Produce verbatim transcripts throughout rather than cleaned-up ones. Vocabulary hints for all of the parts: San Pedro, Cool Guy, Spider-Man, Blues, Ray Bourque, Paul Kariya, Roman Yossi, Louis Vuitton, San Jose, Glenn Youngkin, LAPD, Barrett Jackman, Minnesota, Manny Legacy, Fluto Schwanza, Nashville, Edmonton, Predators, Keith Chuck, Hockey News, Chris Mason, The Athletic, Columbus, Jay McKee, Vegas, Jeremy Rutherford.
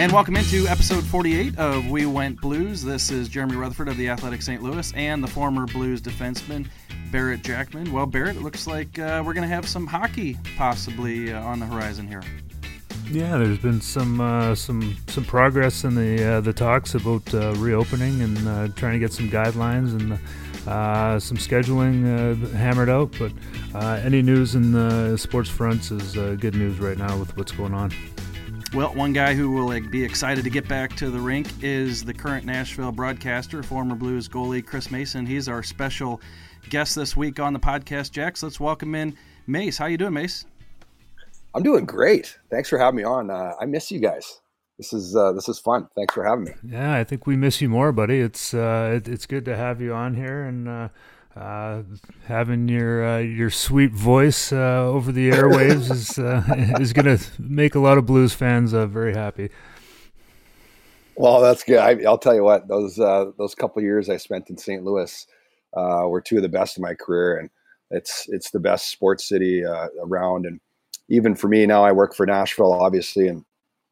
And welcome into episode forty-eight of We Went Blues. This is Jeremy Rutherford of The Athletic Saint Louis and the former Blues defenseman Barrett Jackman. Well, Barrett, it looks like uh, we're going to have some hockey possibly uh, on the horizon here. Yeah, there's been some uh, some some progress in the uh, the talks about uh, reopening and uh, trying to get some guidelines and uh, some scheduling uh, hammered out. But uh, any news in the sports fronts is uh, good news right now with what's going on. Well, one guy who will like, be excited to get back to the rink is the current Nashville broadcaster, former Blues goalie Chris Mason. He's our special guest this week on the podcast, Jax. Let's welcome in Mace. How you doing, Mace? I'm doing great. Thanks for having me on. Uh, I miss you guys. This is uh, this is fun. Thanks for having me. Yeah, I think we miss you more, buddy. It's uh, it, it's good to have you on here and uh, uh, having your uh, your sweet voice uh, over the airwaves is uh, is gonna make a lot of Blues fans uh, very happy. Well, that's good. I, I'll tell you what, those uh, those couple of years I spent in Saint Louis uh, were two of the best of my career, and it's it's the best sports city uh, around. And even for me now, I work for Nashville, obviously, and.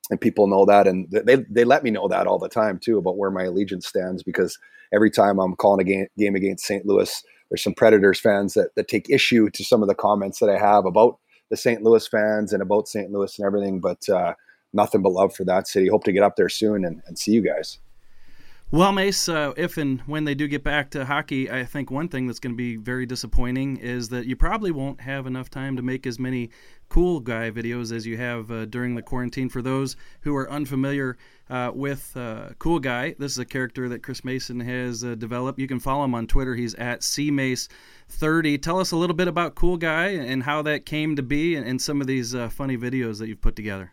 And people know that, and they they let me know that all the time too about where my allegiance stands, because every time I'm calling a game, game against Saint Louis, there's some Predators fans that, that take issue to some of the comments that I have about the Saint Louis fans and about Saint Louis and everything, but uh, nothing but love for that city. Hope to get up there soon and, and see you guys. Well, Mace, uh, if and when they do get back to hockey, I think one thing that's going to be very disappointing is that you probably won't have enough time to make as many Cool Guy videos as you have uh, during the quarantine. For those who are unfamiliar uh, with uh, Cool Guy, this is a character that Chris Mason has uh, developed. You can follow him on Twitter. He's at C Mace thirty. Tell us a little bit about Cool Guy and how that came to be and, and some of these uh, funny videos that you've put together.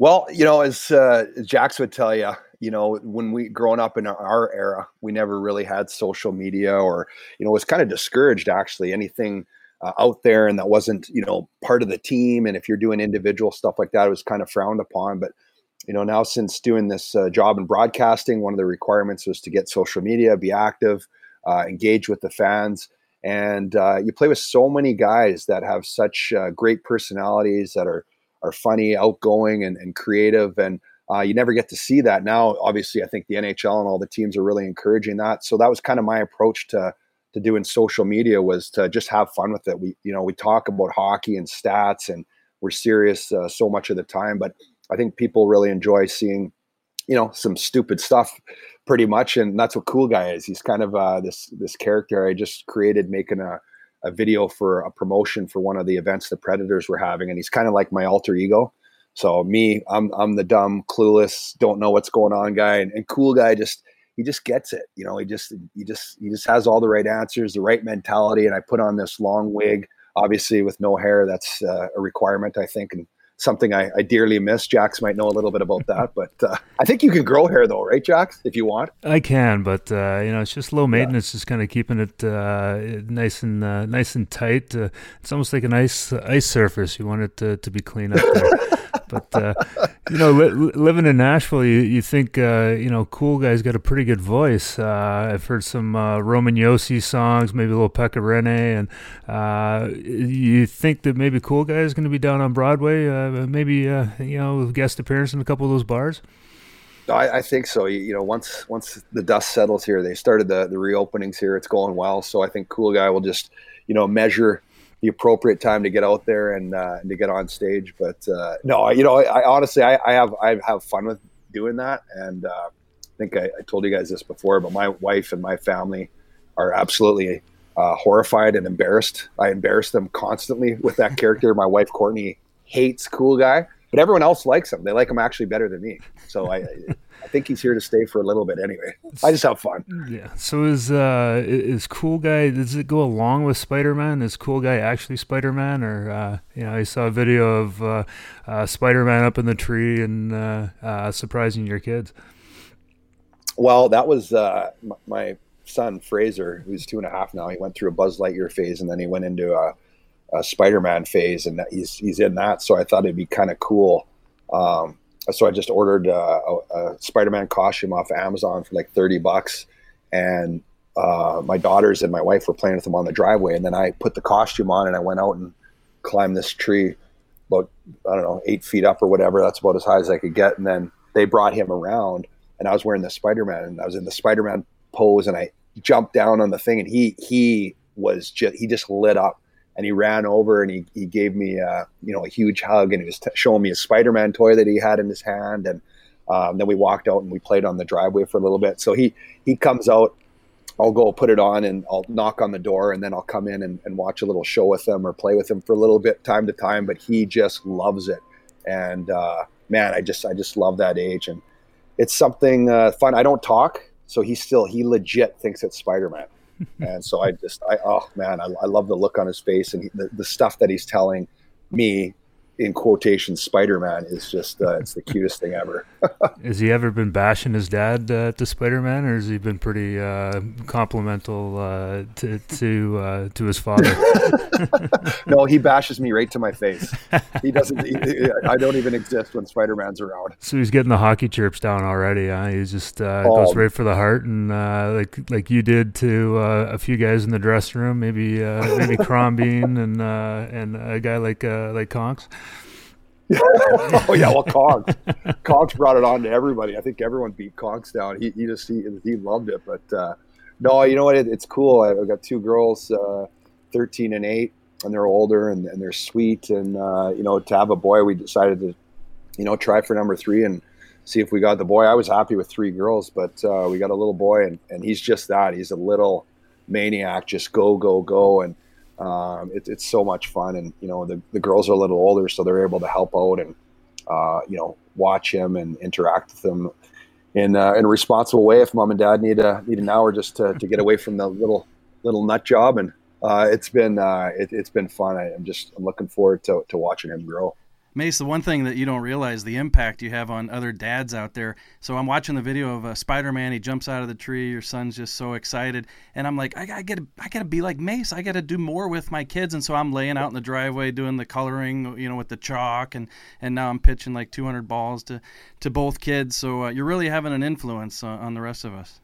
Well, you know, as uh, Jax would tell you, you know, when we growing up in our era, we never really had social media, or, you know, it was kind of discouraged, actually, anything uh, out there. And that wasn't, you know, part of the team. And if you're doing individual stuff like that, it was kind of frowned upon. But, you know, now since doing this uh, job in broadcasting, one of the requirements was to get social media, be active, uh, engage with the fans. And uh, you play with so many guys that have such uh, great personalities that are, are funny, outgoing, and, and creative. And Uh, you never get to see that now. Obviously, I think the N H L and all the teams are really encouraging that. So that was kind of my approach to to doing social media, was to just have fun with it. We, you know, we talk about hockey and stats, and we're serious uh, so much of the time. But I think people really enjoy seeing, you know, some stupid stuff, pretty much, and that's what Cool Guy is. He's kind of uh, this this character I just created, making a a video for a promotion for one of the events the Predators were having, and he's kind of like my alter ego. So me, I'm I'm the dumb, clueless, don't know what's going on guy, and, and Cool Guy just he just gets it, you know. He just he just he just has all the right answers, the right mentality. And I put on this long wig, obviously with no hair. That's uh, a requirement, I think, and something I, I dearly miss. Jax might know a little bit about that, but uh, I think you can grow hair though, right, Jax? If you want, I can, but uh, you know, it's just low maintenance, yeah. Just kind of keeping it uh, nice and uh, nice and tight. Uh, it's almost like an ice uh, ice surface. You want it to, to be clean up there. But, uh, you know, li- living in Nashville, you, you think, uh, you know, Cool Guy's got a pretty good voice. Uh, I've heard some uh, Roman Yossi songs, maybe a little Pekka Rinne. And uh, you think that maybe Cool Guy is going to be down on Broadway, uh, maybe, uh, you know, guest appearance in a couple of those bars? I, I think so. You, you know, once once the dust settles here, they started the, the reopenings here. It's going well. So I think Cool Guy will just, you know, measure the appropriate time to get out there and, uh, and to get on stage. But uh, no, you know, I, I honestly, I, I have I have fun with doing that. And uh, I think I, I told you guys this before, but my wife and my family are absolutely uh, horrified and embarrassed. I embarrass them constantly with that character. My wife, Courtney, hates Cool Guy, but everyone else likes him. They like him actually better than me. So I, I think he's here to stay for a little bit anyway. I just have fun. Yeah. So is uh, is Cool Guy? Does it go along with Spider-Man? Is Cool Guy actually Spider-Man? Or uh, you know, I saw a video of uh, uh, Spider-Man up in the tree and uh, uh, surprising your kids. Well, that was uh, my son Fraser, who's two and a half now. He went through a Buzz Lightyear phase, and then he went into a. Uh, Spider-Man phase, and he's he's in that, so I thought it'd be kind of cool. Um, so I just ordered uh, a, a Spider-Man costume off Amazon for like thirty bucks, and uh, my daughters and my wife were playing with him on the driveway, and then I put the costume on and I went out and climbed this tree about, I don't know, eight feet up or whatever. That's about as high as I could get. And then they brought him around, and I was wearing the Spider-Man, and I was in the Spider-Man pose, and I jumped down on the thing, and he he was just he just lit up, and he ran over and he he gave me a, you know, a huge hug, and he was t- showing me a Spider-Man toy that he had in his hand, and um, then we walked out and we played on the driveway for a little bit. So he he comes out, I'll go put it on and I'll knock on the door, and then I'll come in and, and watch a little show with him or play with him for a little bit time to time, but he just loves it. And uh, man, I just, I just love that age. And it's something uh, fun. I don't talk. So he still, he legit thinks it's Spider-Man. And so I just, I, oh man, I, I love the look on his face, and he, the, the stuff that he's telling me in quotation, Spider-Man, is just, uh, it's the cutest thing ever. Has he ever been bashing his dad uh, to Spider-Man, or has he been pretty uh, complimental uh, to to, uh, to his father? No, he bashes me right to my face. He doesn't, he, I don't even exist when Spider-Man's around. So he's getting the hockey chirps down already, huh? He's just, uh, oh. goes right for the heart, and uh, like like you did to uh, a few guys in the dressing room, maybe uh, maybe Crombine and uh, and a guy like uh, like Conks. Oh yeah, well, Conks. Conks brought it on to everybody. I think everyone beat Conks down. He, he just he, he loved it. But uh, no, you know what? It, it's cool. I've got two girls, uh, thirteen and eight, and they're older and, and they're sweet. And uh, you know, to have a boy, we decided to, you know, try for number three and see if we got the boy. I was happy with three girls, but uh, we got a little boy, and, and he's just that. He's a little maniac. Just go, go, go, and. Um, it, it's so much fun, and you know the, the girls are a little older, so they're able to help out and uh, you know watch him and interact with him in uh, in a responsible way. If mom and dad need a need an hour just to, to get away from the little little nut job, and uh, it's been uh, it, it's been fun. I, I'm just I'm looking forward to to watching him grow. Mace, the one thing that you don't realize, the impact you have on other dads out there. So I'm watching the video of uh, Spider-Man. He jumps out of the tree. Your son's just so excited. And I'm like, I got to I gotta be like Mace. I got to do more with my kids. And so I'm laying out in the driveway doing the coloring, you know, with the chalk. And, and now I'm pitching like two hundred balls to, to both kids. So uh, you're really having an influence uh, on the rest of us.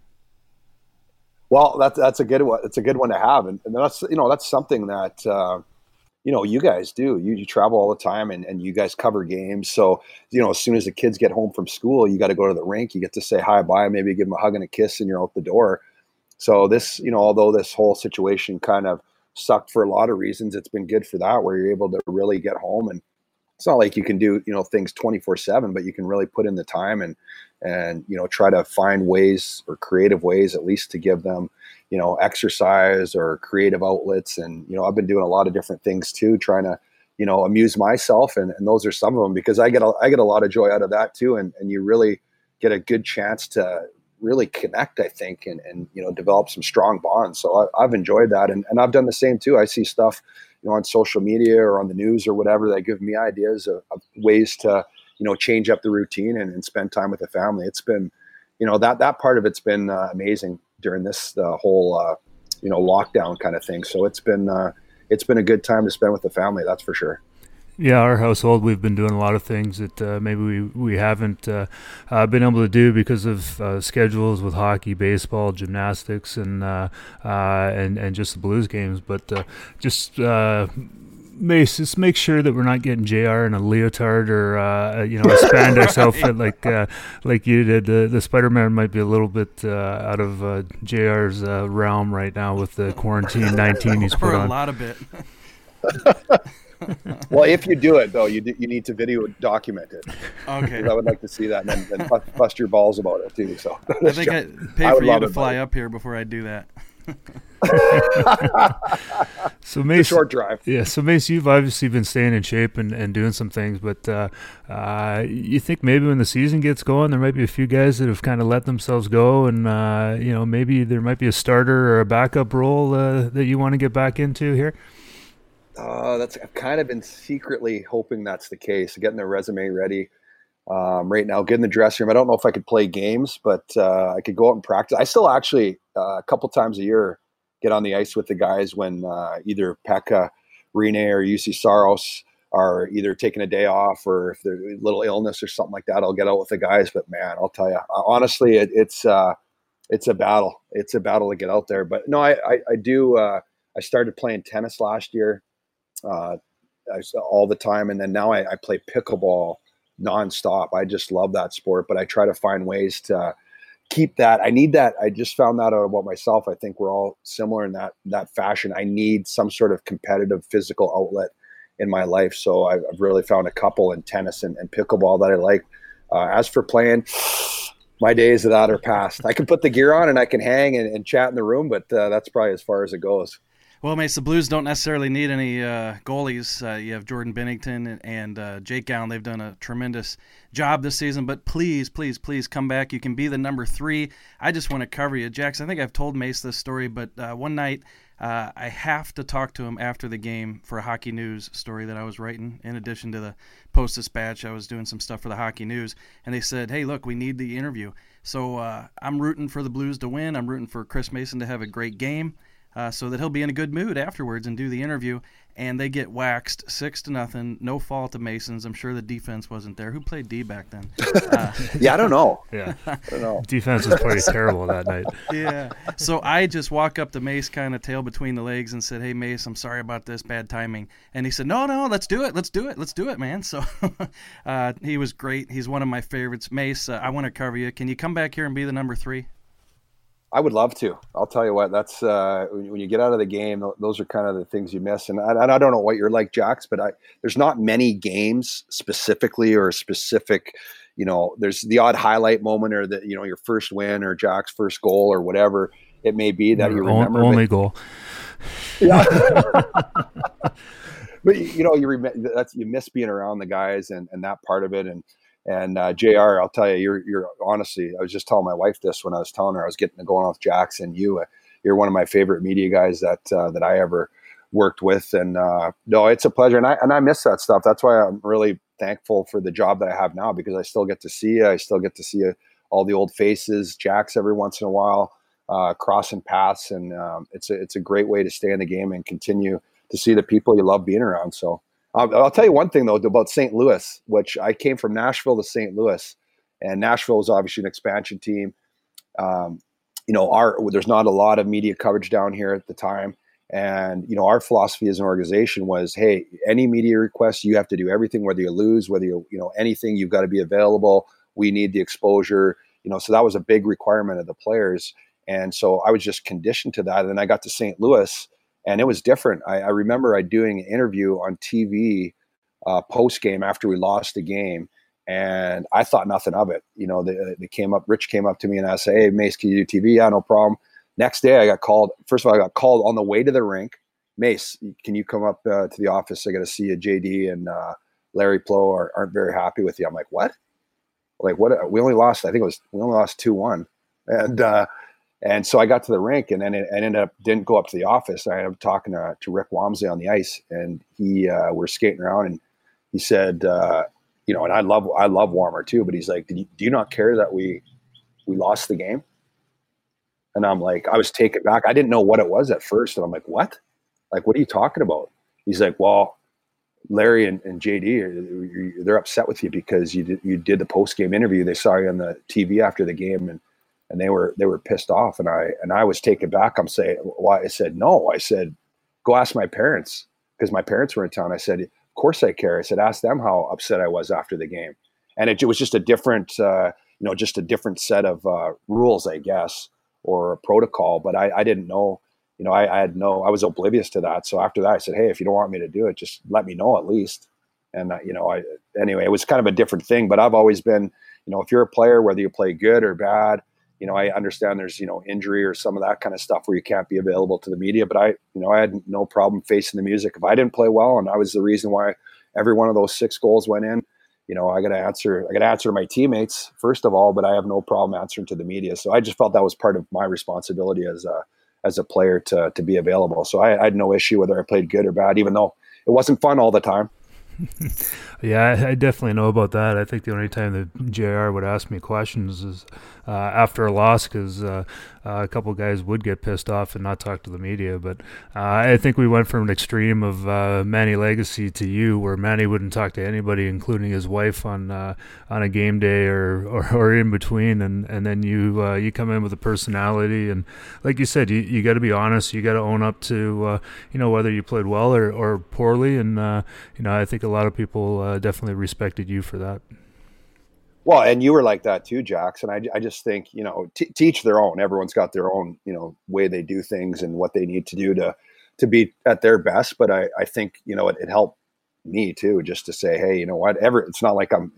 Well, that's, that's a good one. It's a good one to have. And, and that's, you know, that's something that uh... – you know, you guys do, you, you travel all the time, and, and you guys cover games. So, you know, as soon as the kids get home from school, you got to go to the rink, you get to say hi, bye, maybe give them a hug and a kiss, and you're out the door. So this, you know, although this whole situation kind of sucked for a lot of reasons, it's been good for that, where you're able to really get home. And it's not like you can do, you know, things twenty-four seven, but you can really put in the time and, and, you know, try to find ways or creative ways at least to give them, you know, exercise or creative outlets. And, you know, I've been doing a lot of different things too, trying to, you know, amuse myself. And, and those are some of them, because I get, a, I get a lot of joy out of that too. And, and you really get a good chance to really connect, I think, and, and, you know, develop some strong bonds. So I, I've enjoyed that. And, and I've done the same too. I see stuff, you know, on social media or on the news or whatever, that give me ideas of, of ways to, you know, change up the routine and, and spend time with the family. It's been, you know, that, that part of it's been uh, amazing during this uh, whole, uh, you know, lockdown kind of thing. So it's been, uh, it's been a good time to spend with the family. That's for sure. Yeah, our household, we've been doing a lot of things that uh, maybe we, we haven't uh, uh, been able to do because of uh, schedules with hockey, baseball, gymnastics, and, uh, uh, and, and just the Blues games. But uh, just, uh, Mace, just make sure that we're not getting J R in a leotard or uh, you know, a spandex outfit like uh, like you did. The, the Spider-Man might be a little bit uh, out of uh, J R's uh, realm right now with the quarantine nineteen he's put on. For a lot of it. Well, if you do it though, you do, you need to video document it. Okay, I would like to see that, and then and bust, bust your balls about it too. So I think I pay I for you to fly up here before I do that. So Mace, it's a short drive. Yeah, so Mace, you've obviously been staying in shape and, and doing some things, but uh, uh, you think maybe when the season gets going, there might be a few guys that have kind of let themselves go, and uh, you know, maybe there might be a starter or a backup role uh, that you want to get back into here. Uh, that's I've kind of been secretly hoping that's the case. Getting the resume ready um, right now, get in the dressing room. I don't know if I could play games, but uh, I could go out and practice. I still actually uh, a couple times a year get on the ice with the guys when uh, either Pekka Rinne or U C Saros are either taking a day off, or if there's a little illness or something like that, I'll get out with the guys. But man, I'll tell you, honestly, it, it's uh, it's a battle. It's a battle to get out there. But no, I I, I do. Uh, I started playing tennis last year. Uh, I all the time. And then now I, I play pickleball nonstop. I just love that sport, but I try to find ways to keep that. I need that. I just found that out about myself. I think we're all similar in that, that fashion. I need some sort of competitive physical outlet in my life. So I've really found a couple in tennis and, and pickleball that I like. Uh, as for playing, my days of that are past. I can put the gear on and I can hang and, and chat in the room, but uh, that's probably as far as it goes. Well, Mace, the Blues don't necessarily need any uh, goalies. Uh, you have Jordan Bennington and, and uh, Jake Allen. They've done a tremendous job this season, but please, please, please come back. You can be the number three. I just want to cover you. Jax, I think I've told Mace this story, but uh, one night uh, I have to talk to him after the game for a Hockey News story that I was writing. In addition to the Post-Dispatch, I was doing some stuff for the Hockey News, and they said, hey, look, we need the interview. So uh, I'm rooting for the Blues to win. I'm rooting for Chris Mason to have a great game. Uh, so that he'll be in a good mood afterwards and do the interview. And they get waxed six to nothing. No fault of Mason's. I'm sure the defense wasn't there. Who played D back then? Uh, yeah, I don't know. Yeah, I don't know. Defense was pretty terrible that night. Yeah. So I just walk up to Mace, kind of tail between the legs, and said, "Hey, Mace, I'm sorry about this bad timing." And he said, "No, no, let's do it. Let's do it. Let's do it, man." So uh, he was great. He's one of my favorites. Mace, uh, I want to cover you. Can you come back here and be the number three? I would love to. I'll tell you what, that's uh, when you get out of the game, those are kind of the things you miss. And I, I don't know what you're like, Jax, but I, there's not many games specifically or specific, you know, there's the odd highlight moment or the, you know, your first win or Jack's first goal or whatever it may be that your you remember. Only but, goal. Yeah. But, you know, you remember, that's, you miss being around the guys and, and that part of it. And, And uh, J R, I'll tell you, you're you're honestly, I was just telling my wife this when I was telling her I was getting going off Jax and you. Uh, you're one of my favorite media guys that uh, that I ever worked with, and uh, no, it's a pleasure. And I and I miss that stuff. That's why I'm really thankful for the job that I have now, because I still get to see you. I still get to see you, all the old faces, Jax every once in a while, uh, crossing paths, and um, it's a it's a great way to stay in the game and continue to see the people you love being around. So. I'll tell you one thing, though, about Saint Louis, which I came from Nashville to Saint Louis, and Nashville was obviously an expansion team. Um, you know, our there's not a lot of media coverage down here at the time. And, you know, our philosophy as an organization was, hey, any media requests, you have to do everything, whether you lose, whether you, you know, anything, you've got to be available. We need the exposure, you know, so that was a big requirement of the players. And so I was just conditioned to that. And then I got to Saint Louis. And it was different. I, I remember I doing an interview on T V uh, post game after we lost the game, and I thought nothing of it. You know, they, they came up. Rich came up to me and I said, "Hey, Mace, can you do T V?" Yeah, no problem. Next day, I got called. First of all, I got called on the way to the rink. Mace, can you come up uh, to the office? I got to see you. J D and uh, Larry Plow are, aren't very happy with you. I'm like, what? Like what? We only lost. I think it was we only lost two one, and. Uh, And so I got to the rink, and then I ended up didn't go up to the office. I ended up talking to, to Rick Walmsley on the ice, and he uh, we're skating around, and he said, uh, you know, and I love I love Warmer too, but he's like, Did you, do you not care that we we lost the game? And I'm like, I was taken back. I didn't know what it was at first, and I'm like, what? Like, what are you talking about? He's like, well, Larry and, and J D, they're upset with you because you did, you did the post game interview. They saw you on the T V after the game, and. And they were they were pissed off, and I and I was taken back. I'm saying, "Why?" Well, I said, "No." I said, "Go ask my parents," because my parents were in town. I said, "Of course I care." I said, "Ask them how upset I was after the game." And it, it was just a different, uh, you know, just a different set of uh, rules, I guess, or a protocol. But I, I didn't know, you know, I, I had no, I was oblivious to that. So after that, I said, "Hey, if you don't want me to do it, just let me know at least." And uh, you know, I anyway, it was kind of a different thing. But I've always been, you know, if you're a player, whether you play good or bad. You know, I understand there's, you know, injury or some of that kind of stuff where you can't be available to the media. But I, you know, I had no problem facing the music. If I didn't play well and I was the reason why every one of those six goals went in, you know, I got to answer, I got to answer my teammates, first of all, but I have no problem answering to the media. So I just felt that was part of my responsibility as a, as a player to, to be available. So I, I had no issue whether I played good or bad, even though it wasn't fun all the time. Yeah, I, I definitely know about that. I think the only time that J R would ask me questions is uh, after a loss, because uh, uh, a couple guys would get pissed off and not talk to the media. But uh, I think we went from an extreme of uh, Manny Legacy to you, where Manny wouldn't talk to anybody, including his wife, on uh, on a game day or, or, or in between. And, and then you uh, you come in with a personality. And like you said, you, you got to be honest. You got to own up to uh, you know whether you played well or, or poorly. And uh, you know I think a lot of people uh, definitely respected you for that. Well, and you were like that too, Jackson. I, I just think, you know, t- teach their own. Everyone's got their own, you know, way they do things and what they need to do to, to be at their best. But I, I think, you know, it, it helped me too, just to say, hey, you know what, ever, it's not like I'm,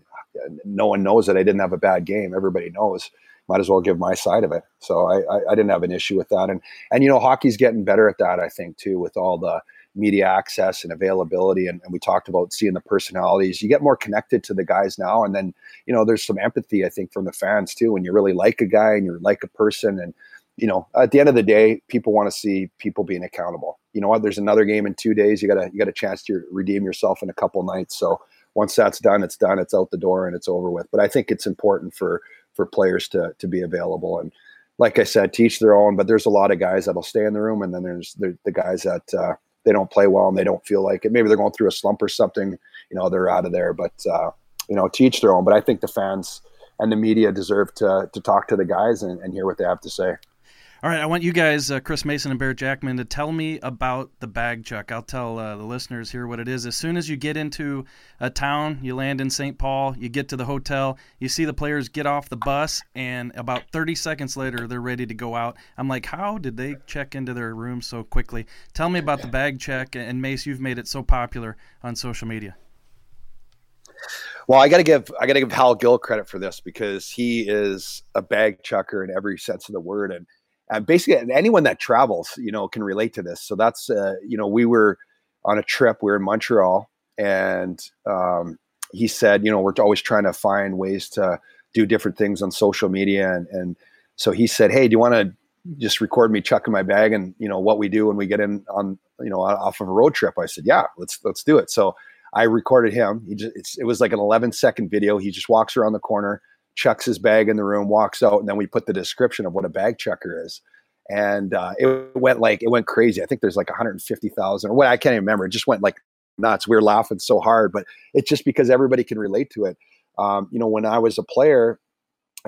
no one knows that I didn't have a bad game. Everybody knows. Might as well give my side of it. So I, I, I didn't have an issue with that. And, and, you know, hockey's getting better at that, I think, too, with all the media access and availability. And, and we talked about seeing the personalities. You get more connected to the guys now. And then, you know, there's some empathy, I think, from the fans too, when you really like a guy and you're like a person. And, you know, at the end of the day, people want to see people being accountable. You know what? There's another game in two days. You got a, you got a chance to redeem yourself in a couple nights. So once that's done, it's done, it's out the door and it's over with. But I think it's important for, for players to, to be available. And like I said, teach their own, but there's a lot of guys that'll stay in the room. And then there's the, the guys that, uh, they don't play well and they don't feel like it. Maybe they're going through a slump or something, you know, they're out of there, but, uh, you know, teach their own. But I think the fans and the media deserve to to talk to the guys and, and hear what they have to say. All right, I want you guys, uh, Chris Mason and Barrett Jackman, to tell me about the bag check. I'll tell uh, the listeners here what it is. As soon as you get into a town, you land in Saint Paul, you get to the hotel, you see the players get off the bus, and about thirty seconds later, they're ready to go out. I'm like, how did they check into their room so quickly? Tell me about the bag check, and Mace, you've made it so popular on social media. Well, I got to give I got to give Hal Gill credit for this, because he is a bag checker in every sense of the word, and Uh, basically, anyone that travels, you know, can relate to this. So that's, uh, you know, we were on a trip. We were in Montreal, and um, he said, you know, we're always trying to find ways to do different things on social media. And, and so he said, hey, do you want to just record me chucking my bag and, you know, what we do when we get in on, you know, off of a road trip? I said, yeah, let's let's do it. So I recorded him. He just, it's, it was like an eleven second video. He just walks around the corner, chucks his bag in the room, walks out, and then we put the description of what a bag checker is. And uh, it went like, it went crazy. I think there's like one hundred fifty thousand or what, I can't even remember. It just went like nuts. We were laughing so hard, but it's just because everybody can relate to it. Um, you know, when I was a player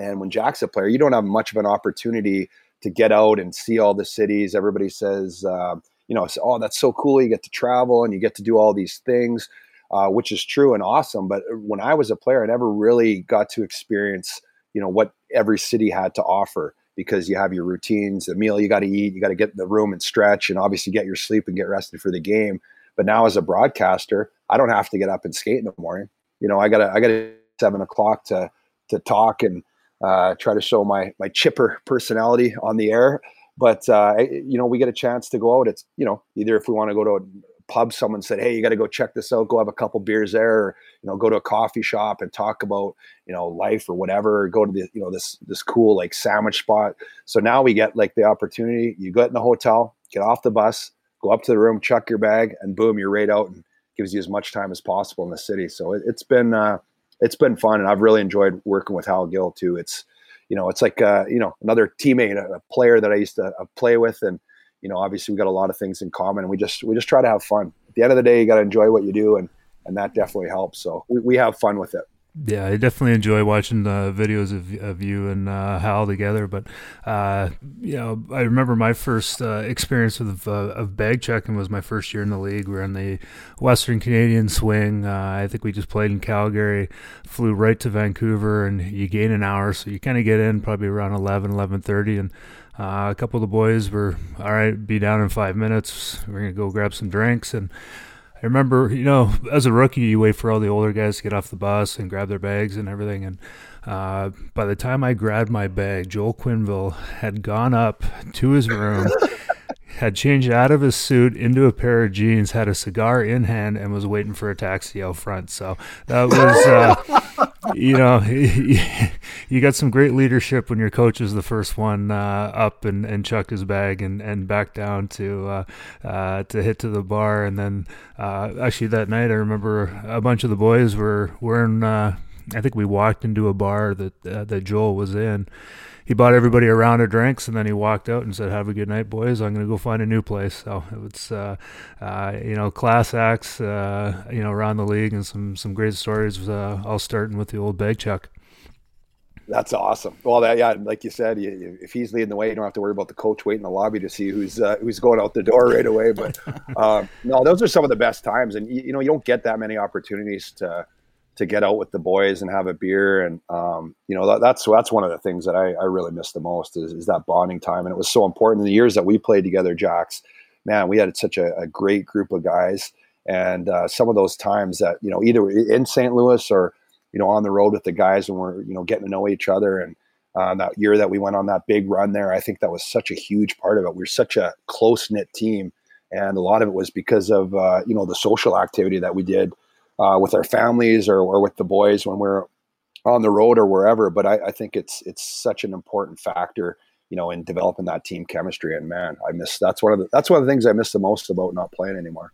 and when Jack's a player, you don't have much of an opportunity to get out and see all the cities. Everybody says, uh, you know, oh, that's so cool. You get to travel and you get to do all these things. Uh, which is true and awesome. But when I was a player, I never really got to experience, you know, what every city had to offer, because you have your routines, the meal you got to eat, you got to get in the room and stretch, and obviously get your sleep and get rested for the game. But now as a broadcaster, I don't have to get up and skate in the morning. You know, I got I got at seven o'clock to to talk and uh, try to show my my chipper personality on the air. But uh, you know, we get a chance to go out. It's, you know, either if we want to go to a pub, someone said, hey, you got to go check this out, go have a couple beers there, or, you know, go to a coffee shop and talk about, you know, life or whatever, or go to the, you know, this, this cool like sandwich spot. So now we get like the opportunity, you get in the hotel, get off the bus, go up to the room, chuck your bag, and boom, you're right out, and gives you as much time as possible in the city. So it, it's been, uh, it's been fun. And I've really enjoyed working with Hal Gill too. It's, you know, it's like, uh, you know, another teammate, a player that I used to uh, play with, and, you know, obviously we got a lot of things in common, and we just, we just try to have fun. At the end of the day, you got to enjoy what you do. And, and that definitely helps. So we, we have fun with it. Yeah, I definitely enjoy watching the videos of of you and uh, Hal together. But uh, you know, I remember my first uh, experience with uh, of bag checking was my first year in the league. We're in the Western Canadian swing. Uh, I think we just played in Calgary, flew right to Vancouver, and you gain an hour, so you kind of get in probably around eleven, eleven thirty, and uh, a couple of the boys were, all right, be down in five minutes. We're gonna go grab some drinks. And I remember, you know, as a rookie, you wait for all the older guys to get off the bus and grab their bags and everything. And uh, by the time I grabbed my bag, Joel Quenneville had gone up to his room, had changed out of his suit into a pair of jeans, had a cigar in hand, and was waiting for a taxi out front. So that was, uh, you know, you got some great leadership when your coach is the first one uh, up and, and chuck his bag and, and back down to uh, uh, to hit to the bar. And then uh, actually that night, I remember a bunch of the boys were, were in, uh, I think we walked into a bar that uh, that Joel was in. He bought everybody a round of drinks, and then he walked out and said, "Have a good night, boys. I'm going to go find a new place." So it's, uh, uh, you know, class acts, uh, you know, around the league, and some some great stories, uh, all starting with the old bag chuck. That's awesome. Well, that, yeah, like you said, you, if he's leading the way, you don't have to worry about the coach waiting in the lobby to see who's uh, who's going out the door right away. But uh, no, those are some of the best times, and you, you know, you don't get that many opportunities to. to get out with the boys and have a beer. And, um, you know, that, that's, that's one of the things that I, I really miss the most is, is that bonding time. And it was so important in the years that we played together, Jacks, man, we had such a, a great group of guys. And uh, some of those times that, you know, either in Saint Louis or, you know, on the road with the guys and we're, you know, getting to know each other. And uh, that year that we went on that big run there, I think that was such a huge part of it. We were such a close knit team. And a lot of it was because of, uh, you know, the social activity that we did Uh, with our families or, or with the boys when we're on the road or wherever. But I, I think it's it's such an important factor, you know, in developing that team chemistry. And man, I miss that's one of the that's one of the things I miss the most about not playing anymore.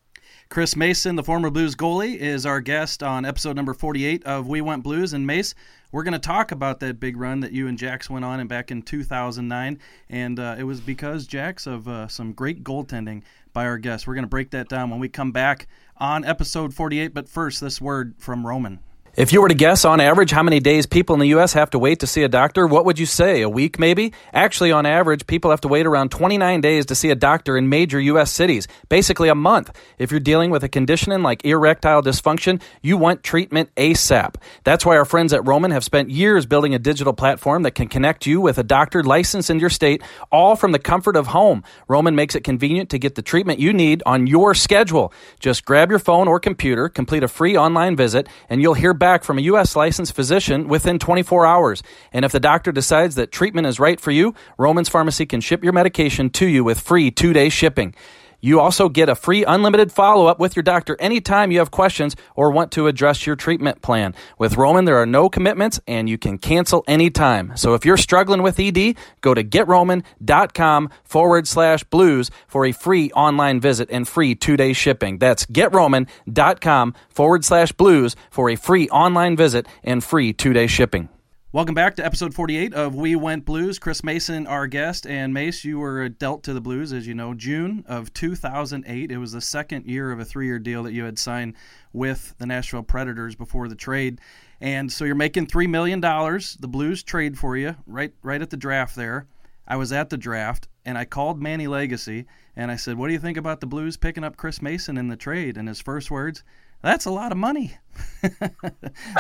Chris Mason, the former Blues goalie, is our guest on episode number forty-eight of We Went Blues. And Mace, we're going to talk about that big run that you and Jax went on and back in two thousand nine. And uh, it was because, Jax, of uh, some great goaltending by our guest. We're going to break that down when we come back on episode forty-eight. But first, this word from Roman. If you were to guess, on average, how many days people in the U S have to wait to see a doctor, what would you say? A week, maybe? Actually, on average, people have to wait around twenty-nine days to see a doctor in major U S cities, basically a month. If you're dealing with a condition like erectile dysfunction, you want treatment ASAP. That's why our friends at Roman have spent years building a digital platform that can connect you with a doctor licensed in your state, all from the comfort of home. Roman makes it convenient to get the treatment you need on your schedule. Just grab your phone or computer, complete a free online visit, and you'll hear back from a U S licensed physician within twenty-four hours. And if the doctor decides that treatment is right for you, Roman's Pharmacy can ship your medication to you with free two-day shipping. You also get a free unlimited follow-up with your doctor anytime you have questions or want to address your treatment plan. With Roman, there are no commitments, and you can cancel anytime. So if you're struggling with E D, go to getroman.com forward slash blues for a free online visit and free two-day shipping. That's getroman.com forward slash blues for a free online visit and free two-day shipping. Welcome back to episode forty-eight of We Went Blues. Chris Mason, our guest, and Mace, you were dealt to the Blues, as you know, June of two thousand eight. It was the second year of a three-year deal that you had signed with the Nashville Predators before the trade. And so you're making three million dollars. The Blues trade for you right, right at the draft there. I was at the draft, and I called Manny Legacy, and I said, "What do you think about the Blues picking up Chris Mason in the trade?" And his first words, "That's a lot of money."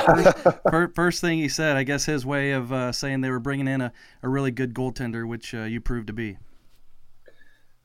first, first thing he said, I guess his way of uh, saying they were bringing in a, a really good goaltender, which uh, you proved to be.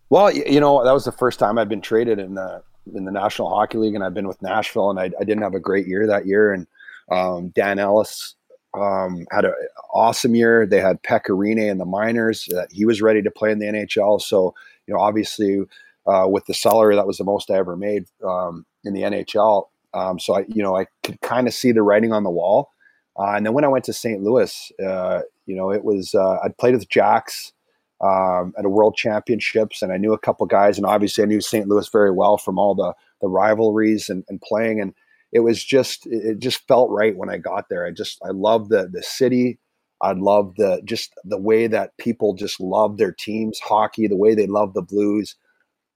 Well, you know, that was the first time I'd been traded in the in the National Hockey League, and I've been with Nashville, and I, I didn't have a great year that year. And um, Dan Ellis um, had an awesome year. They had Pekka Rinne in the minors. Uh, he was ready to play in the N H L. So, you know, obviously uh, with the salary, that was the most I ever made. Um, in the N H L. Um, so I, you know, I could kind of see the writing on the wall. Uh, and then when I went to Saint Louis, uh, you know, it was, uh, I'd played with Jax um, at a world championships, and I knew a couple guys, and obviously I knew Saint Louis very well from all the, the rivalries and, and playing. And it was just, it just felt right when I got there. I just, I loved the, the city. I loved the, just the way that people just love their teams, hockey, the way they love the Blues.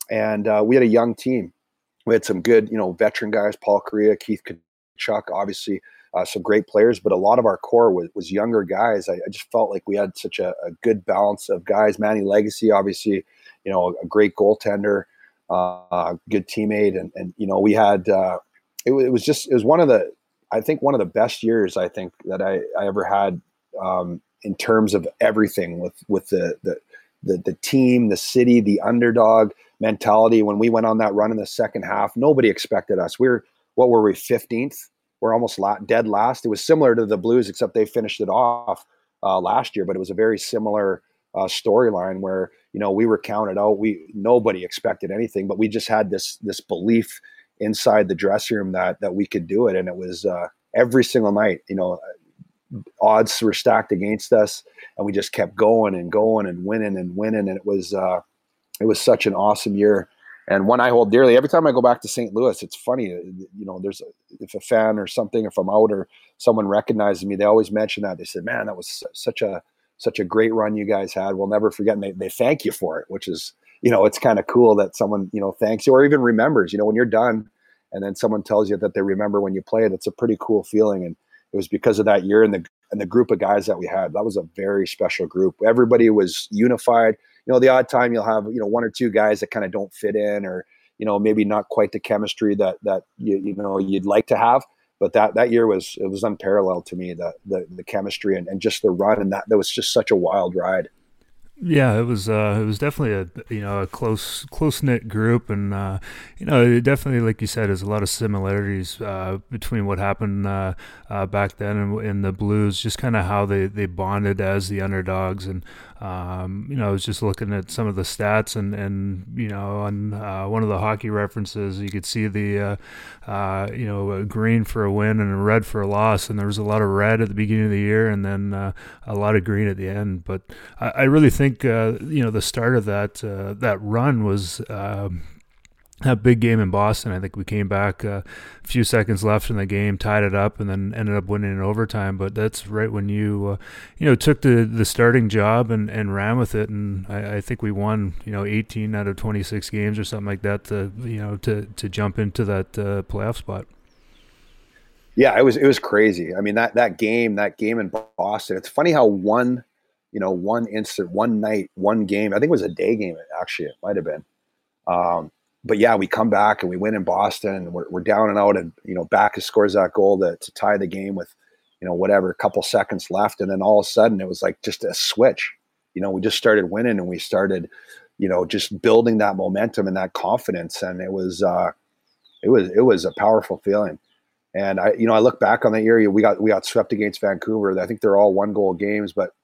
And uh, we had a young team. We had some good, you know, veteran guys, Paul Kariya, Keith Chuck, obviously uh, some great players, but a lot of our core was, was younger guys. I, I just felt like we had such a, a good balance of guys. Manny Legacy, obviously, you know, a great goaltender, uh, good teammate. And, and, you know, we had, uh, it, it was just, it was one of the, I think one of the best years I think that I, I ever had um, in terms of everything with, with the, the, the, the team, the city, the underdog mentality. When we went on that run in the second half, nobody expected us. We were, what were we, fifteenth? We're almost la- dead last. It was similar to the Blues, except they finished it off uh, last year, but it was a very similar uh, storyline where, you know, we were counted out. We, nobody expected anything, but we just had this, this belief inside the dressing room that, that we could do it. And it was uh, every single night, you know, odds were stacked against us, and we just kept going and going and winning and winning. And it was, uh, it was such an awesome year. And one I hold dearly. Every time I go back to Saint Louis, it's funny, you know, there's, if a fan or something, if I'm out or someone recognizes me, they always mention that. They said, man, that was such a, such a great run you guys had. We'll never forget. And they, they thank you for it, which is, you know, it's kind of cool that someone, you know, thanks you or even remembers, you know, when you're done and then someone tells you that they remember when you played. It's a pretty cool feeling. And it was because of that year and the, and the group of guys that we had. That was a very special group. Everybody was unified. You know, the odd time you'll have, you know, one or two guys that kind of don't fit in, or, you know, maybe not quite the chemistry that, that, you, you know, you'd like to have, but that, that year was, it was unparalleled to me, the, the, the chemistry and, and just the run. And that, that was just such a wild ride. Yeah, it was, uh, it was definitely a, you know, a close, close knit group. And, uh, you know, it definitely, like you said, there's a lot of similarities, uh, between what happened, uh, uh back then and, and the Blues, just kind of how they, they bonded as the underdogs. And, Um, you know, I was just looking at some of the stats, and, and you know, on uh, one of the hockey references, you could see the, uh, uh, you know, a green for a win and a red for a loss. And there was a lot of red at the beginning of the year, and then uh, a lot of green at the end. But I, I really think, uh, you know, the start of that uh, that run was um, that big game in Boston. I think we came back uh, a few seconds left in the game, tied it up, and then ended up winning in overtime. But that's right when you, uh, you know, took the, the starting job and, and ran with it. And I, I think we won, you know, eighteen out of twenty-six games or something like that to, you know, to, to jump into that uh, playoff spot. Yeah, it was, it was crazy. I mean, that, that game, that game in Boston, it's funny how one, you know, one instant, one night, one game, I think it was a day game. Actually, it might've been, um, but yeah, we come back and we win in Boston, and we're, we're down and out, and, you know, Backus scores that goal to, to tie the game with, you know, whatever, a couple seconds left. And then all of a sudden it was like just a switch, you know, we just started winning, and we started, you know, just building that momentum and that confidence. And it was, uh, it was, it was a powerful feeling. And I, you know, I look back on that year, we got, we got swept against Vancouver. I think they're all one goal games, but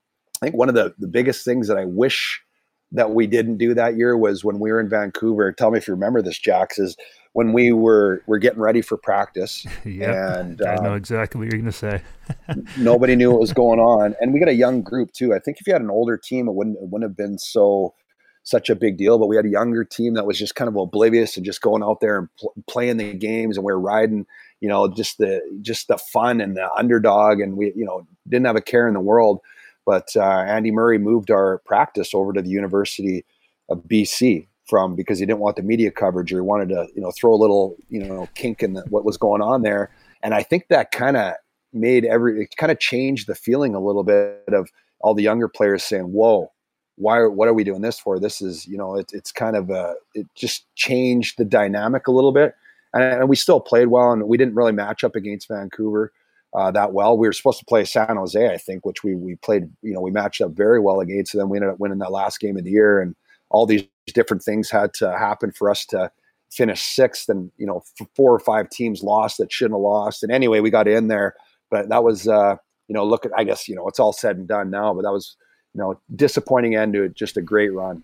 I think one of the, the biggest things that I wish that we didn't do that year was when we were in Vancouver. Tell me if you remember this, Jax, is when we were, we're getting ready for practice. Yeah. And I um, know exactly what you're going to say. Nobody knew what was going on. And we got a young group too. I think if you had an older team, it wouldn't, it wouldn't have been so such a big deal, but we had a younger team that was just kind of oblivious and just going out there and pl- playing the games. And we we're riding, you know, just the, just the fun and the underdog. And we, you know, didn't have a care in the world. But uh, Andy Murray moved our practice over to the University of B C from, because he didn't want the media coverage, or he wanted to, you know, throw a little, you know, kink in the, what was going on there. And I think that kind of made every, it kind of changed the feeling a little bit of all the younger players saying, whoa, why, what are we doing this for? This is, you know, it, it's kind of a, it just changed the dynamic a little bit. And, and we still played well, and we didn't really match up against Vancouver Uh, that well. We were supposed to play San Jose, I think, which we we played, you know, we matched up very well against them. We ended up winning that last game of the year, and all these different things had to happen for us to finish sixth. And, you know, four or five teams lost that shouldn't have lost. And anyway, we got in there, but that was, uh, you know, look at, I guess, you know, it's all said and done now, but that was, you know, disappointing end to just a great run.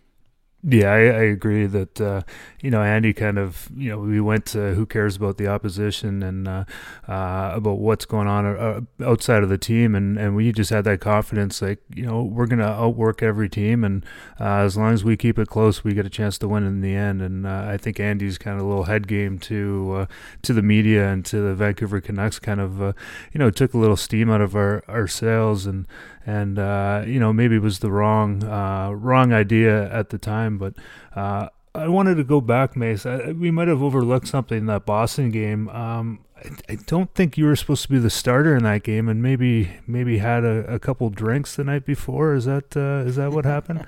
Yeah, I, I agree that, uh, you know, Andy kind of, you know, we went to who cares about the opposition and uh, uh, about what's going on uh, outside of the team. And, and we just had that confidence, like, you know, we're going to outwork every team. And uh, as long as we keep it close, we get a chance to win in the end. And uh, I think Andy's kind of a little head game to uh, to the media and to the Vancouver Canucks kind of, uh, you know, took a little steam out of our, our sails. And, and uh, you know, maybe it was the wrong, uh, wrong idea at the time. But uh, I wanted to go back, Mace. I, we might have overlooked something in that Boston game. Um, I, I don't think you were supposed to be the starter in that game, and maybe maybe had a, a couple drinks the night before. Is that uh, is that what happened?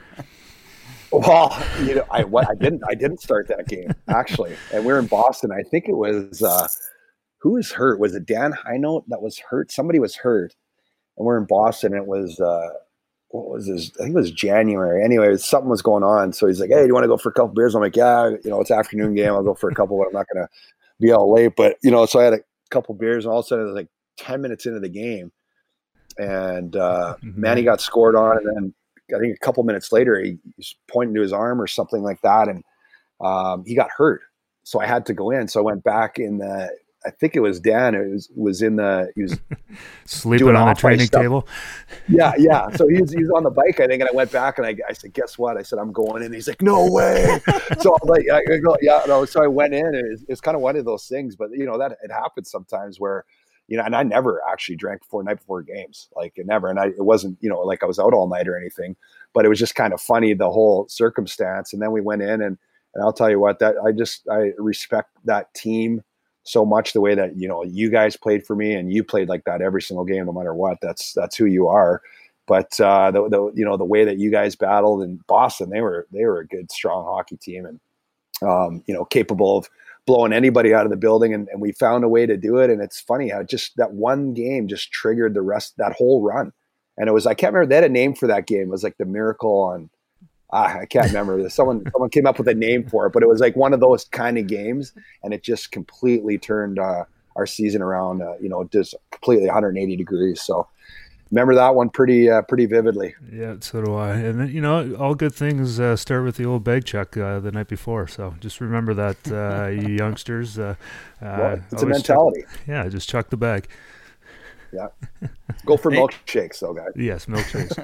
Well, you know, I what, I didn't I didn't start that game actually, and we were in Boston. I think it was uh, who was hurt? Was it Dan Heinold that was hurt? Somebody was hurt, and we're in Boston. And it was. Uh, What was this? I think it was January. Anyway, something was going on. So he's like, hey, do you want to go for a couple beers? I'm like, yeah, you know, it's afternoon game. I'll go for a couple, but I'm not going to be all late. But, you know, so I had a couple beers, and all of a sudden it was like ten minutes into the game. And uh, mm-hmm. Manny got scored on. And then I think a couple minutes later, he was pointing to his arm or something like that. And um, he got hurt. So I had to go in. So I went back in the, I think it was Dan who was, was in the, he was sleeping on the training stuff. Table. Yeah. Yeah. So he's, he's on the bike, I think. And I went back and I, I said, guess what? I said, I'm going in. He's like, no way. So I'm like, I go, yeah, no. So I went in, and it's, it's kind of one of those things, but you know, that it happens sometimes where, you know, and I never actually drank before night before games, like it never. And I, it wasn't, you know, like I was out all night or anything, but it was just kind of funny, the whole circumstance. And then we went in, and, and I'll tell you what, that I just, I respect that team so much, the way that, you know, you guys played for me, and you played like that every single game, no matter what. That's, that's who you are. But uh, the, the, you know, the way that you guys battled in Boston, they were, they were a good, strong hockey team, and um, you know, capable of blowing anybody out of the building, and, and we found a way to do it. And it's funny how just that one game just triggered the rest, that whole run. And it was, I can't remember, they had a name for that game. It was like the miracle on, ah, I can't remember. Someone someone came up with a name for it, but it was like one of those kind of games. And it just completely turned uh, our season around, uh, you know, just completely one hundred eighty degrees. So remember that one pretty uh, pretty vividly. Yeah, so do I. And then, you know, all good things uh, start with the old bag check uh, the night before. So just remember that, uh, you youngsters. Uh, well, it's a mentality. Chuck, yeah, just chuck the bag. Yeah. Go for hey. milkshakes, though, guys. Yes, milkshakes.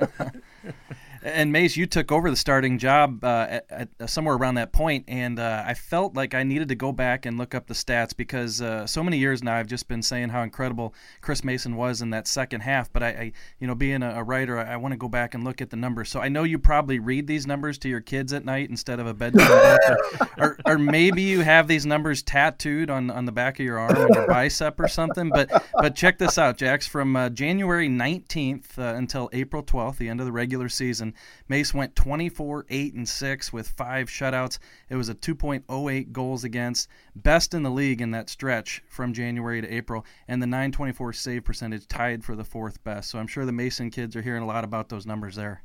And Mace, you took over the starting job uh, at, at somewhere around that point, and uh, I felt like I needed to go back and look up the stats, because uh, so many years now I've just been saying how incredible Chris Mason was in that second half. But I, I you know, being a, a writer, I, I want to go back and look at the numbers. So I know you probably read these numbers to your kids at night instead of a bedtime book, or, or, or maybe you have these numbers tattooed on, on the back of your arm or your bicep or something. But but check this out, Jax. From uh, January nineteenth uh, until April twelfth, the end of the regular season, Mace went twenty-four, eight, and six with five shutouts. It was a two point oh eight goals against, best in the league in that stretch from January to April, and the nine twenty-four save percentage tied for the fourth best. So I'm sure the Mason kids are hearing a lot about those numbers there.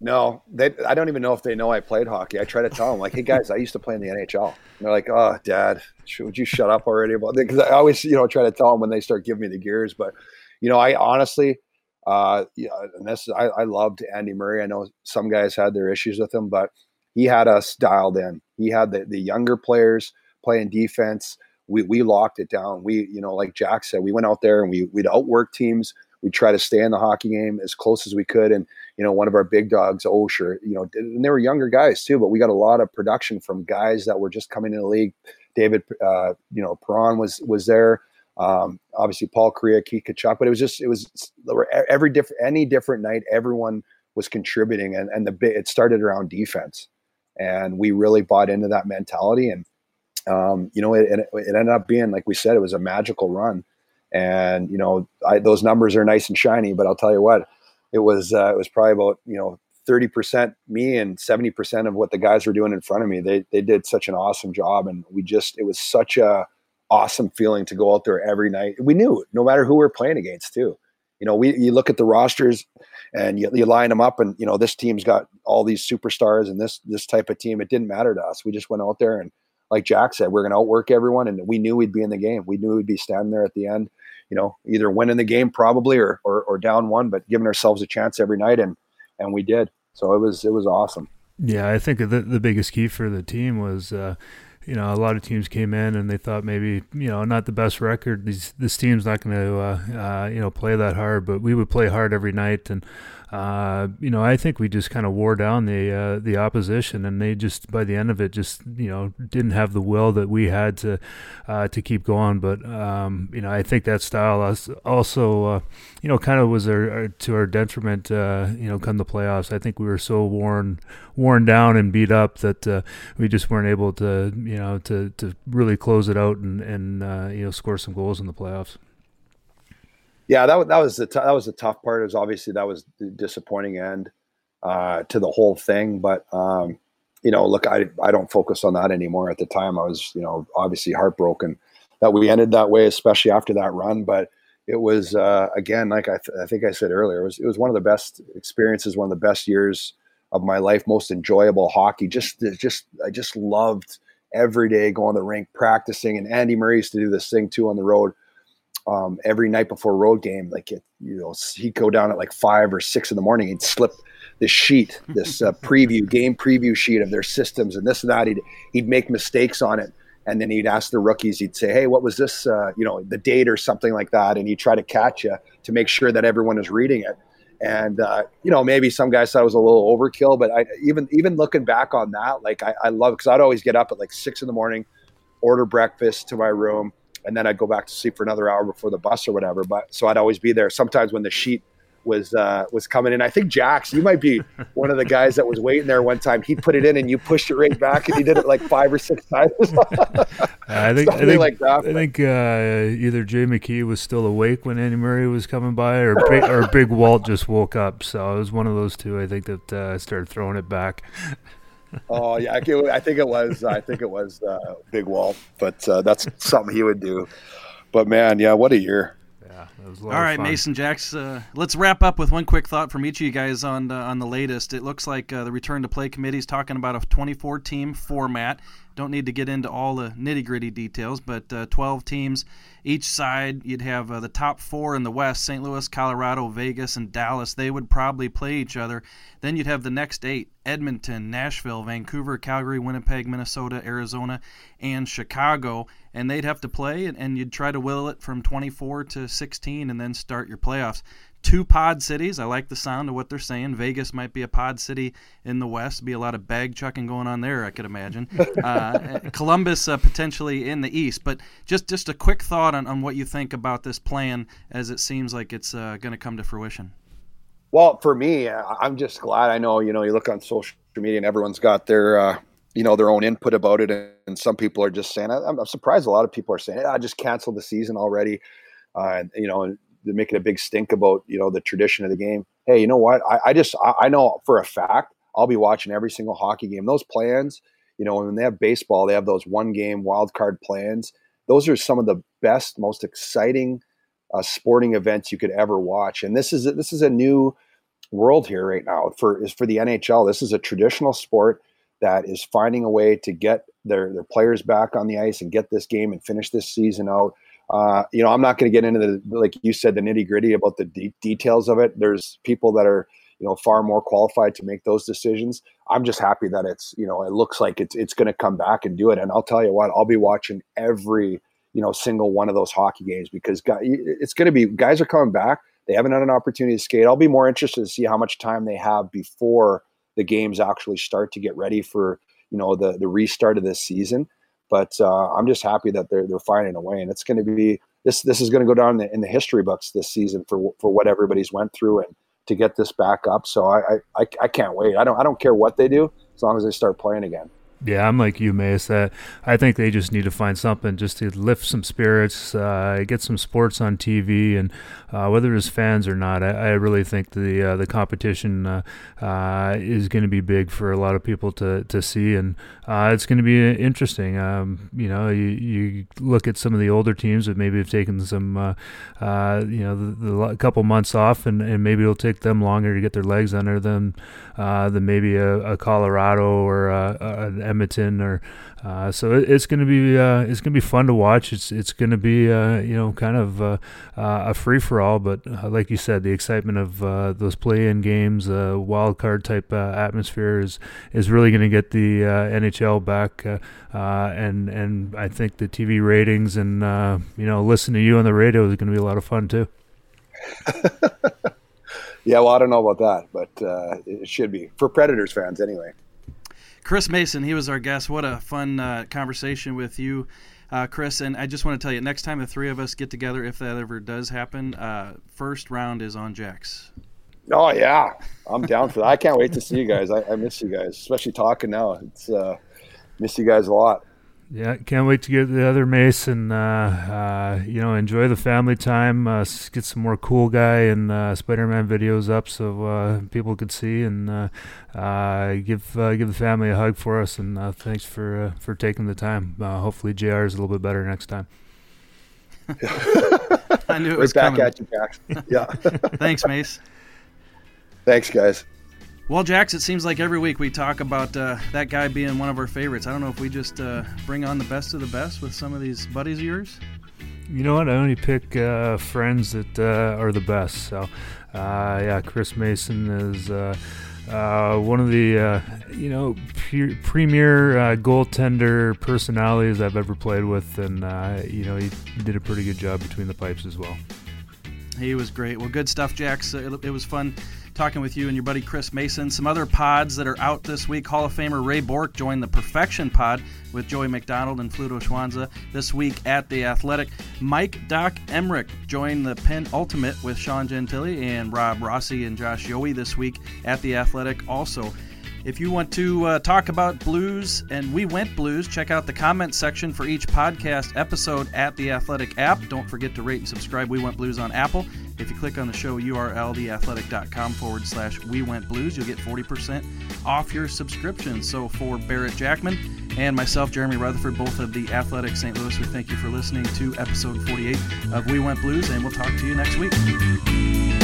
No, they, I don't even know if they know I played hockey. I try to tell them, like, hey, guys, I used to play in the N H L. And they're like, oh, Dad, would you shut up already? Because I always, you know, try to tell them when they start giving me the gears. But, you know, I honestly – Uh, yeah, and this I, I loved Andy Murray. I know some guys had their issues with him, but he had us dialed in. He had the, the younger players playing defense. We we locked it down. We, you know, like Jack said, we went out there and we we'd outwork teams. We try to stay in the hockey game as close as we could. And you know, one of our big dogs, Osher, you know, and they were younger guys too. But we got a lot of production from guys that were just coming in the league. David, uh, you know, Perron was was there. Um, obviously Paul Kariya, Keith Chuck, but it was just, it was every different, any different night, everyone was contributing, and, and the bit, it started around defense, and we really bought into that mentality. And, um, you know, it, it, it ended up being, like we said, it was a magical run. And, you know, I, those numbers are nice and shiny, but I'll tell you what, it was, uh, it was probably about, you know, thirty percent me and seventy percent of what the guys were doing in front of me. They, they did such an awesome job, and we just, it was such a awesome feeling to go out there every night. We knew no matter who we're playing against too, you know, we, you look at the rosters and you, you line them up, and you know, this team's got all these superstars and this, this type of team, it didn't matter to us. We just went out there, and like Jack said, we're going to outwork everyone. And we knew we'd be in the game. We knew we'd be standing there at the end, you know, either winning the game probably, or, or, or down one, but giving ourselves a chance every night. And, and we did. So it was, it was awesome. Yeah. I think the, the biggest key for the team was, uh, you know, a lot of teams came in and they thought maybe, you know, not the best record. These, this team's not going to, uh, uh, you know, play that hard, but we would play hard every night. And, uh, you know, I think we just kind of wore down the uh, the opposition, and they just, by the end of it, just, you know, didn't have the will that we had to uh, to keep going. But, um, you know, I think that style also, uh, you know, kind of was our, our, to our detriment, uh, you know, come the playoffs. I think we were so worn worn down and beat up that uh, we just weren't able to, you know, to, to really close it out and, and uh, you know, score some goals in the playoffs. Yeah, that, that was the t- that was the tough part. It was obviously that was the disappointing end uh, to the whole thing. But um, you know, look, I I don't focus on that anymore. At the time, I was, you know, obviously heartbroken that we ended that way, especially after that run. But it was uh, again, like I, th- I think I said earlier, it was it was one of the best experiences, one of the best years of my life, most enjoyable hockey. Just just I just loved every day going to the rink, practicing, and Andy Murray used to do this thing too on the road. um, every night before road game, like, it, you know, he'd go down at like five or six in the morning and slip this sheet, this uh, preview game preview sheet of their systems and this and that. He'd, he'd make mistakes on it. And then he'd ask the rookies, he'd say, hey, what was this, uh, you know, the date or something like that. And he'd try to catch you to make sure that everyone is reading it. And, uh, you know, maybe some guys thought it was a little overkill, but I, even even looking back on that, like I, I love, because I'd always get up at like six in the morning, order breakfast to my room, and then I'd go back to sleep for another hour before the bus or whatever. But so I'd always be there. Sometimes when the sheet was uh, was coming in, I think, Jax, you might be one of the guys that was waiting there one time. He put it in and you pushed it right back, and he did it like five or six times. I think, I think, like that, I think uh, either Jay McKee was still awake when Andy Murray was coming by, or big, or Big Walt just woke up. So it was one of those two, I think, that uh, started throwing it back. Oh yeah, I, can, I think it was. I think it was uh, Big Walt, but uh, that's something he would do. But man, yeah, what a year! Yeah, it was a lot all of right, fun. Mason Jacks. Uh, let's wrap up with one quick thought from each of you guys on uh, on the latest. It looks like uh, the return to play committee is talking about a twenty-four team format. Don't need to get into all the nitty-gritty details, but uh, twelve teams each side. You'd have uh, the top four in the West, Saint Louis, Colorado, Vegas, and Dallas. They would probably play each other. Then you'd have the next eight, Edmonton, Nashville, Vancouver, Calgary, Winnipeg, Minnesota, Arizona, and Chicago. And they'd have to play, and, and you'd try to whittle it from twenty-four to sixteen and then start your playoffs. Two pod cities. I like the sound of what they're saying. Vegas might be a pod city in the West. Be a lot of bag chucking going on there, I could imagine. Uh, Columbus uh, potentially in the East. But just, just a quick thought on, on what you think about this plan as it seems like it's uh, going to come to fruition. Well, for me, I'm just glad. I know, you know, you look on social media and everyone's got their, uh, you know, their own input about it. And some people are just saying, I'm surprised a lot of people are saying, I just canceled the season already. Uh, you know, and making a big stink about, you know, the tradition of the game. Hey, you know what? I, I just, I, I know for a fact, I'll be watching every single hockey game. Those plans, you know, when they have baseball, they have those one game wild card plans. Those are some of the best, most exciting uh, sporting events you could ever watch. And this is, this is a new world here right now for, is for the N H L. This is a traditional sport that is finding a way to get their, their players back on the ice and get this game and finish this season out. Uh, you know, I'm not going to get into the, like you said, the nitty gritty about the de- details of it. There's people that are, you know, far more qualified to make those decisions. I'm just happy that it's, you know, it looks like it's, it's going to come back and do it. And I'll tell you what, I'll be watching every, you know, single one of those hockey games because guys, it's going to be, guys are coming back. They haven't had an opportunity to skate. I'll be more interested to see how much time they have before the games actually start to get ready for, you know, the, the restart of this season. But uh, I'm just happy that they're they're finding a way, and it's going to be this. This is going to go down in the, in the history books this season for for what everybody's went through and to get this back up. So I I, I can't wait. I don't I don't care what they do as long as they start playing again. Yeah, I'm like you, Mace. That I think they just need to find something just to lift some spirits, uh, get some sports on T V, and uh, whether it's fans or not, I, I really think the uh, the competition uh, uh, is going to be big for a lot of people to, to see, and uh, it's going to be interesting. Um, you know, you, you look at some of the older teams that maybe have taken some, uh, uh, you know, the, the couple months off, and, and maybe it'll take them longer to get their legs under them uh, than maybe a, a Colorado or an Edmonton or uh, so it, it's going to be uh, it's going to be fun to watch. It's it's going to be uh, you know kind of uh, uh, a free for all, but uh, like you said, the excitement of uh, those play-in games, uh, wild card type uh, atmosphere is is really going to get the uh, N H L back, uh, uh, and and I think the T V ratings and uh, you know listening to you on the radio is going to be a lot of fun too. Yeah, well, I don't know about that, but uh, it should be for Predators fans anyway. Chris Mason, he was our guest. What a fun uh, conversation with you, uh, Chris. And I just want to tell you, next time the three of us get together, if that ever does happen, uh, first round is on Jax. Oh, yeah. I'm down for that. I can't wait to see you guys. I, I miss you guys, especially talking now. It's uh, miss you guys a lot. Yeah, can't wait to get the other Mace and, uh, uh, you know, enjoy the family time, uh, get some more Cool Guy and uh, Spider-Man videos up so uh, people could see, and uh, uh, give uh, give the family a hug for us, and uh, thanks for uh, for taking the time. Uh, hopefully J R is a little bit better next time. I knew it was coming. Back at you, Jax. Yeah. Thanks, Mace. Thanks, guys. Well, Jax, it seems like every week we talk about uh, that guy being one of our favorites. I don't know if we just uh, bring on the best of the best with some of these buddies of yours. you know what? I only pick uh, friends that uh, are the best. So, uh, yeah, Chris Mason is uh, uh, one of the, uh, you know, pre- premier uh, goaltender personalities I've ever played with. And, uh, you know, he did a pretty good job between the pipes as well. He was great. Well, good stuff, Jax. It, it was fun talking with you and your buddy Chris Mason. Some other pods that are out this week: Hall of Famer Ray Bourque joined the Perfection pod with Joey McDonald and Fluto Schwanza this week at The Athletic. Mike Doc Emmerich joined the Penn Ultimate with Sean Gentile and Rob Rossi and Josh Yowie this week at The Athletic also. If you want to uh, talk about Blues and We Went Blues, check out the comment section for each podcast episode at The Athletic app. Don't forget to rate and subscribe We Went Blues on Apple. If you click on the show U R L, theathletic.com forward slash We Went Blues, you'll get forty percent off your subscription. So for Barrett Jackman and myself, Jeremy Rutherford, both of The Athletic Saint Louis, we thank you for listening to episode forty-eight of We Went Blues, and we'll talk to you next week.